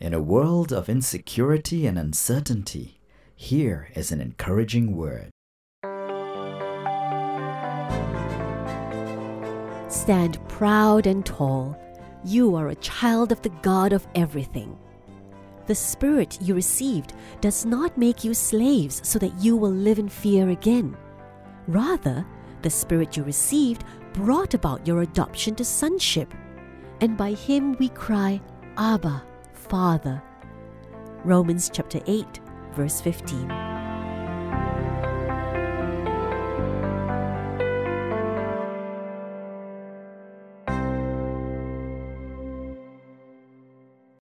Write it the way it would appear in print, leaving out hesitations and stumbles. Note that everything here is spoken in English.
In a world of insecurity and uncertainty, here is an encouraging word. Stand proud and tall. You are a child of the God of everything. The Spirit you received does not make you slaves so that you will live in fear again. Rather, the Spirit you received brought about your adoption to sonship. And by Him we cry, Abba, Father. Romans chapter 8, verse 15.